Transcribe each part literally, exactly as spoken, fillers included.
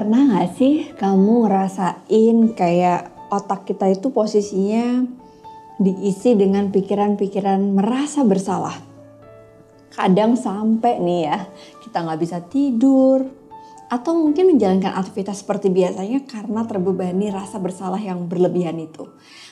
Pernah gak sih kamu ngerasain kayak otak kita itu posisinya diisi dengan pikiran-pikiran merasa bersalah? Kadang sampai nih ya, kita gak bisa tidur. Atau mungkin menjalankan aktivitas seperti biasanya karena terbebani rasa bersalah yang berlebihan itu.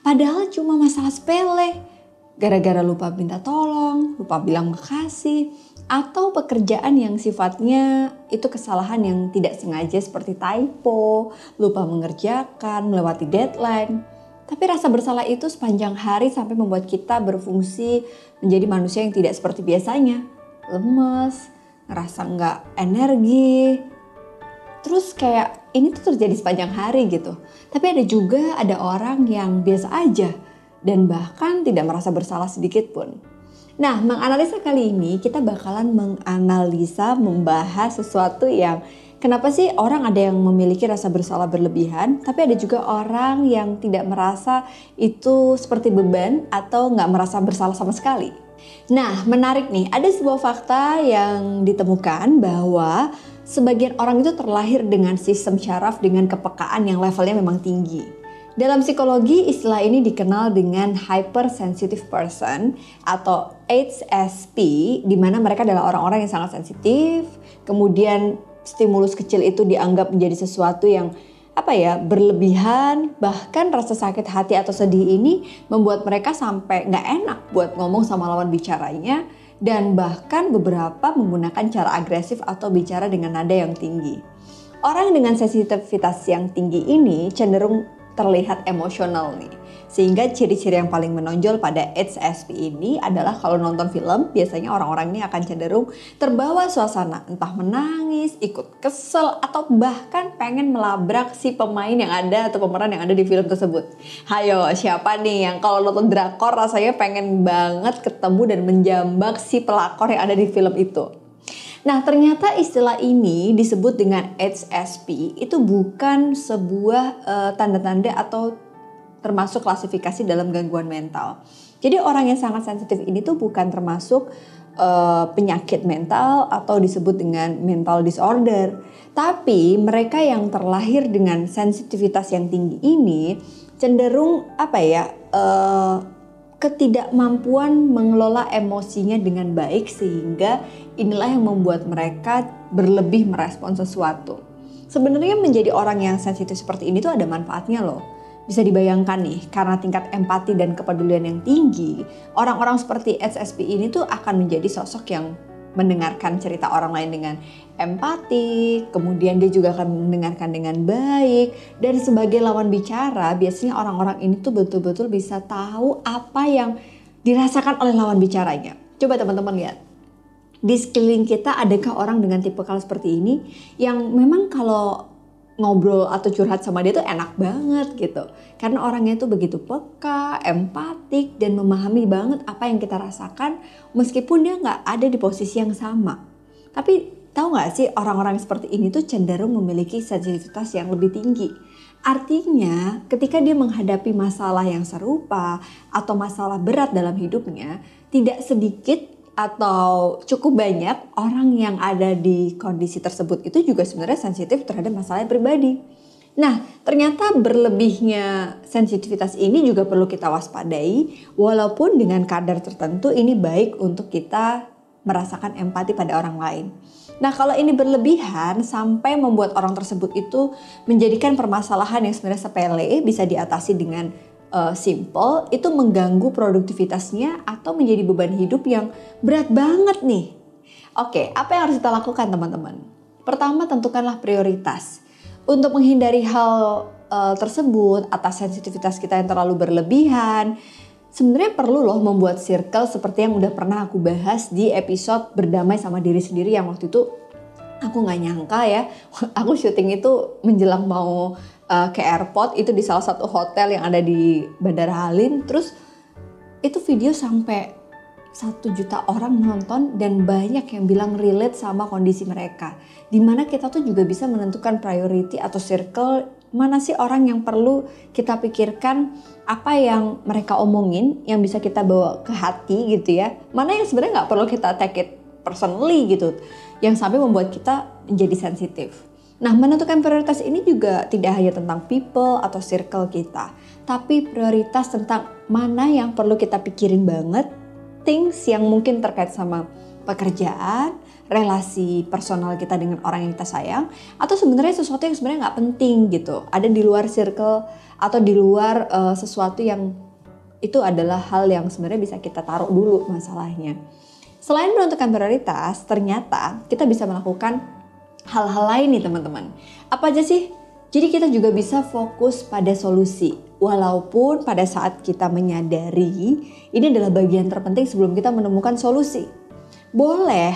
Padahal cuma masalah sepele. Gara-gara lupa minta tolong, lupa bilang makasih. Atau pekerjaan yang sifatnya itu kesalahan yang tidak sengaja seperti typo, lupa mengerjakan, melewati deadline. Tapi rasa bersalah itu sepanjang hari sampai membuat kita berfungsi menjadi manusia yang tidak seperti biasanya. Lemes, ngerasa nggak energi. Terus kayak ini tuh terjadi sepanjang hari gitu. Tapi ada juga ada orang yang biasa aja dan bahkan tidak merasa bersalah sedikit pun. Nah, menganalisa kali ini kita bakalan menganalisa, membahas sesuatu yang kenapa sih orang ada yang memiliki rasa bersalah berlebihan, tapi ada juga orang yang tidak merasa itu seperti beban atau nggak merasa bersalah sama sekali. Nah, menarik nih, ada sebuah fakta yang ditemukan bahwa sebagian orang itu terlahir dengan sistem syaraf dengan kepekaan yang levelnya memang tinggi. Dalam psikologi, istilah ini dikenal dengan hypersensitive person atau H S P, di mana mereka adalah orang-orang yang sangat sensitif, kemudian stimulus kecil itu dianggap menjadi sesuatu yang apa ya, berlebihan, bahkan rasa sakit hati atau sedih ini membuat mereka sampai nggak enak buat ngomong sama lawan bicaranya, dan bahkan beberapa menggunakan cara agresif atau bicara dengan nada yang tinggi. Orang dengan sensitivitas yang tinggi ini cenderung terlihat emosional nih. Sehingga ciri-ciri yang paling menonjol pada H S P ini adalah kalau nonton film biasanya orang-orang ini akan cenderung terbawa suasana, entah menangis, ikut kesel, atau bahkan pengen melabrak si pemain yang ada atau pemeran yang ada di film tersebut. Hayo, siapa nih yang kalau nonton drakor rasanya pengen banget ketemu dan menjambak si pelakor yang ada di film itu? Nah, ternyata istilah ini disebut dengan H S P itu bukan sebuah uh, tanda-tanda atau termasuk klasifikasi dalam gangguan mental. Jadi orang yang sangat sensitif ini tuh bukan termasuk uh, penyakit mental atau disebut dengan mental disorder. Tapi mereka yang terlahir dengan sensitivitas yang tinggi ini cenderung apa ya, Uh, ketidakmampuan mengelola emosinya dengan baik, sehingga inilah yang membuat mereka berlebih merespon sesuatu. Sebenarnya menjadi orang yang sensitif seperti ini tuh ada manfaatnya loh. Bisa dibayangkan nih, karena tingkat empati dan kepedulian yang tinggi, orang-orang seperti H S P ini tuh akan menjadi sosok yang mendengarkan cerita orang lain dengan empati, kemudian dia juga akan mendengarkan dengan baik, dan sebagai lawan bicara biasanya orang-orang ini tuh betul-betul bisa tahu apa yang dirasakan oleh lawan bicaranya. Coba teman-teman lihat, di sekeliling kita adakah orang dengan tipikal seperti ini yang memang kalau ngobrol atau curhat sama dia tuh enak banget gitu, karena orangnya tuh begitu peka, empatik, dan memahami banget apa yang kita rasakan meskipun dia nggak ada di posisi yang sama. Tapi tahu nggak sih, orang-orang seperti ini tuh cenderung memiliki sensitivitas yang lebih tinggi. Artinya ketika dia menghadapi masalah yang serupa atau masalah berat dalam hidupnya, tidak sedikit atau cukup banyak orang yang ada di kondisi tersebut itu juga sebenarnya sensitif terhadap masalah pribadi. Nah, ternyata berlebihnya sensitivitas ini juga perlu kita waspadai, walaupun dengan kadar tertentu ini baik untuk kita merasakan empati pada orang lain. Nah, kalau ini berlebihan sampai membuat orang tersebut itu menjadikan permasalahan yang sebenarnya sepele bisa diatasi dengan Uh, simple, itu mengganggu produktivitasnya atau menjadi beban hidup yang berat banget nih. Oke, apa yang harus kita lakukan teman-teman? Pertama, tentukanlah prioritas. Untuk menghindari hal uh, tersebut atas sensitivitas kita yang terlalu berlebihan, sebenarnya perlu loh membuat circle seperti yang udah pernah aku bahas di episode berdamai sama diri sendiri yang waktu itu aku gak nyangka ya, aku syuting itu menjelang mau ke airport itu di salah satu hotel yang ada di Bandara Halim. Terus itu video sampai satu juta orang nonton dan banyak yang bilang relate sama kondisi mereka. Dimana kita tuh juga bisa menentukan priority atau circle mana sih orang yang perlu kita pikirkan, apa yang mereka omongin yang bisa kita bawa ke hati gitu ya. Mana yang sebenarnya gak perlu kita take it personally gitu, yang sampai membuat kita menjadi sensitif. Nah, menentukan prioritas ini juga tidak hanya tentang people atau circle kita, tapi prioritas tentang mana yang perlu kita pikirin banget, things yang mungkin terkait sama pekerjaan, relasi personal kita dengan orang yang kita sayang, atau sebenarnya sesuatu yang sebenarnya nggak penting gitu, ada di luar circle atau di luar uh, sesuatu yang itu adalah hal yang sebenarnya bisa kita taruh dulu masalahnya. Selain menentukan prioritas, ternyata kita bisa melakukan hal-hal lain nih teman-teman. Apa aja sih? Jadi kita juga bisa fokus pada solusi. Walaupun pada saat kita menyadari ini adalah bagian terpenting sebelum kita menemukan solusi. Boleh,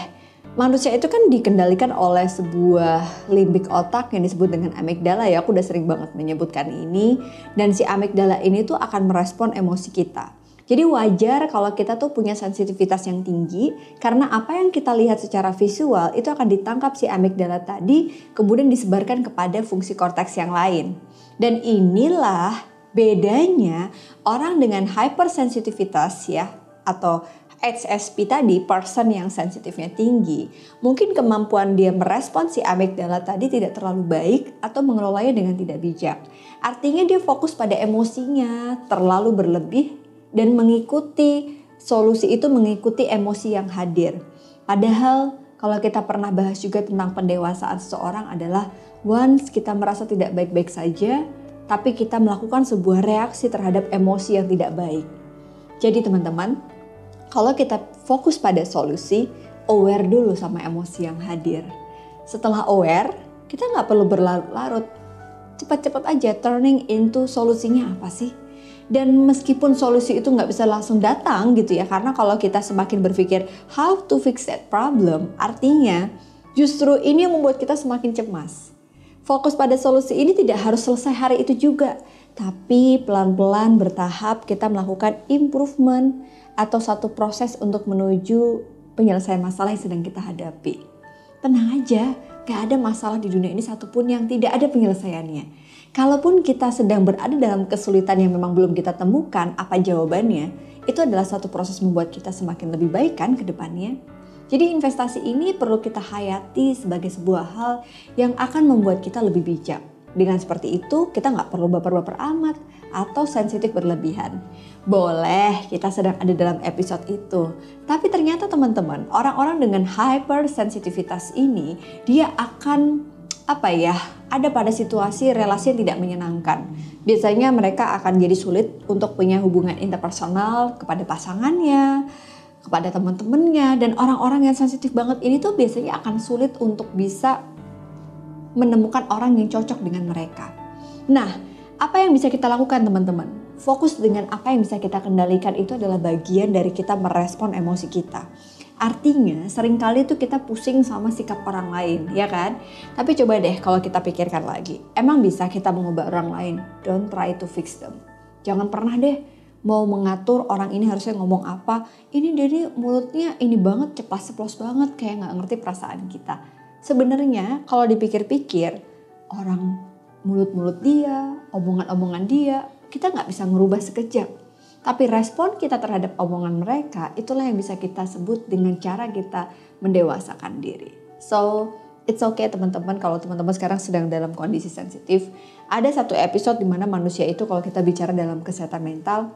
manusia itu kan dikendalikan oleh sebuah limbik otak yang disebut dengan amigdala ya. Aku udah sering banget menyebutkan ini. Dan si amigdala ini tuh akan merespon emosi kita. Jadi wajar kalau kita tuh punya sensitivitas yang tinggi, karena apa yang kita lihat secara visual itu akan ditangkap si amigdala tadi, kemudian disebarkan kepada fungsi korteks yang lain. Dan inilah bedanya orang dengan hypersensitivitas ya, atau H S P tadi, person yang sensitifnya tinggi. Mungkin kemampuan dia merespon si amigdala tadi tidak terlalu baik atau mengelolanya dengan tidak bijak. Artinya dia fokus pada emosinya, terlalu berlebih, dan mengikuti solusi itu mengikuti emosi yang hadir. Padahal kalau kita pernah bahas juga tentang pendewasaan seseorang adalah once kita merasa tidak baik-baik saja, tapi kita melakukan sebuah reaksi terhadap emosi yang tidak baik. Jadi teman-teman, kalau kita fokus pada solusi, aware dulu sama emosi yang hadir. Setelah aware, kita nggak perlu berlarut-larut. Cepat-cepat aja turning into solusinya apa sih? Dan meskipun solusi itu nggak bisa langsung datang gitu ya, karena kalau kita semakin berpikir how to fix that problem, artinya justru ini yang membuat kita semakin cemas. Fokus pada solusi ini tidak harus selesai hari itu juga, tapi pelan-pelan bertahap kita melakukan improvement atau satu proses untuk menuju penyelesaian masalah yang sedang kita hadapi. Tenang aja, nggak ada masalah di dunia ini satupun yang tidak ada penyelesaiannya. Kalaupun kita sedang berada dalam kesulitan yang memang belum kita temukan, apa jawabannya? Itu adalah satu proses membuat kita semakin lebih baik kan ke depannya. Jadi investasi ini perlu kita hayati sebagai sebuah hal yang akan membuat kita lebih bijak. Dengan seperti itu, kita nggak perlu baper-baper amat atau sensitif berlebihan. Boleh, kita sedang ada dalam episode itu. Tapi ternyata teman-teman, orang-orang dengan hypersensitivitas ini, dia akan apa ya, ada pada situasi relasi yang tidak menyenangkan. Biasanya mereka akan jadi sulit untuk punya hubungan interpersonal kepada pasangannya, kepada teman-temannya, dan orang-orang yang sensitif banget ini tuh biasanya akan sulit untuk bisa menemukan orang yang cocok dengan mereka. Nah, apa yang bisa kita lakukan teman-teman? Fokus dengan apa yang bisa kita kendalikan itu adalah bagian dari kita merespon emosi kita. Artinya seringkali itu kita pusing sama sikap orang lain, ya kan? Tapi coba deh kalau kita pikirkan lagi, emang bisa kita mengubah orang lain? Don't try to fix them. Jangan pernah deh mau mengatur orang ini harusnya ngomong apa. Ini dia mulutnya ini banget, ceplas-ceplos banget, kayak gak ngerti perasaan kita. Sebenarnya kalau dipikir-pikir, orang mulut-mulut dia, omongan-omongan dia, kita nggak bisa ngerubah sekejap. Tapi respon kita terhadap omongan mereka, itulah yang bisa kita sebut dengan cara kita mendewasakan diri. So, it's okay teman-teman kalau teman-teman sekarang sedang dalam kondisi sensitif. Ada satu episode di mana manusia itu kalau kita bicara dalam kesehatan mental,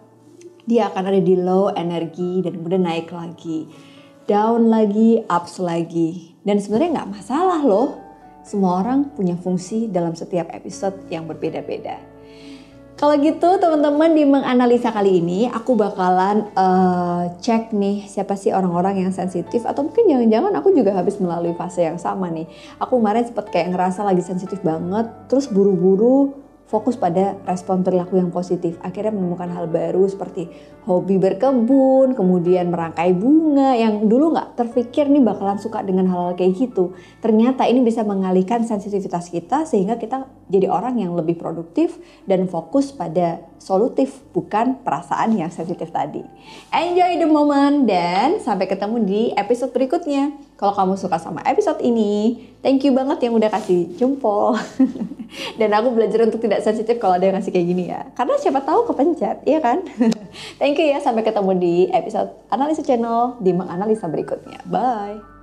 dia akan ada di low energi dan kemudian naik lagi. Down lagi, ups lagi. Dan sebenarnya nggak masalah loh. Semua orang punya fungsi dalam setiap episode yang berbeda-beda. Kalau gitu teman-teman di menganalisa kali ini aku bakalan uh, cek nih siapa sih orang-orang yang sensitif, atau mungkin jangan-jangan aku juga habis melalui fase yang sama nih. Aku kemarin sempat kayak ngerasa lagi sensitif banget, terus buru-buru fokus pada respon perilaku yang positif. Akhirnya menemukan hal baru seperti hobi berkebun, kemudian merangkai bunga yang dulu nggak terpikir nih bakalan suka dengan hal-hal kayak gitu. Ternyata ini bisa mengalihkan sensitivitas kita sehingga kita jadi orang yang lebih produktif dan fokus pada solutif, bukan perasaan yang sensitif tadi. Enjoy the moment dan sampai ketemu di episode berikutnya. Kalau kamu suka sama episode ini, thank you banget yang udah kasih jempol. Dan aku belajar untuk tidak sensitif kalau ada yang ngasih kayak gini ya. Karena siapa tahu kepencet, iya kan? Thank you ya, sampai ketemu di episode Analisa Channel di Menganalisa berikutnya. Bye!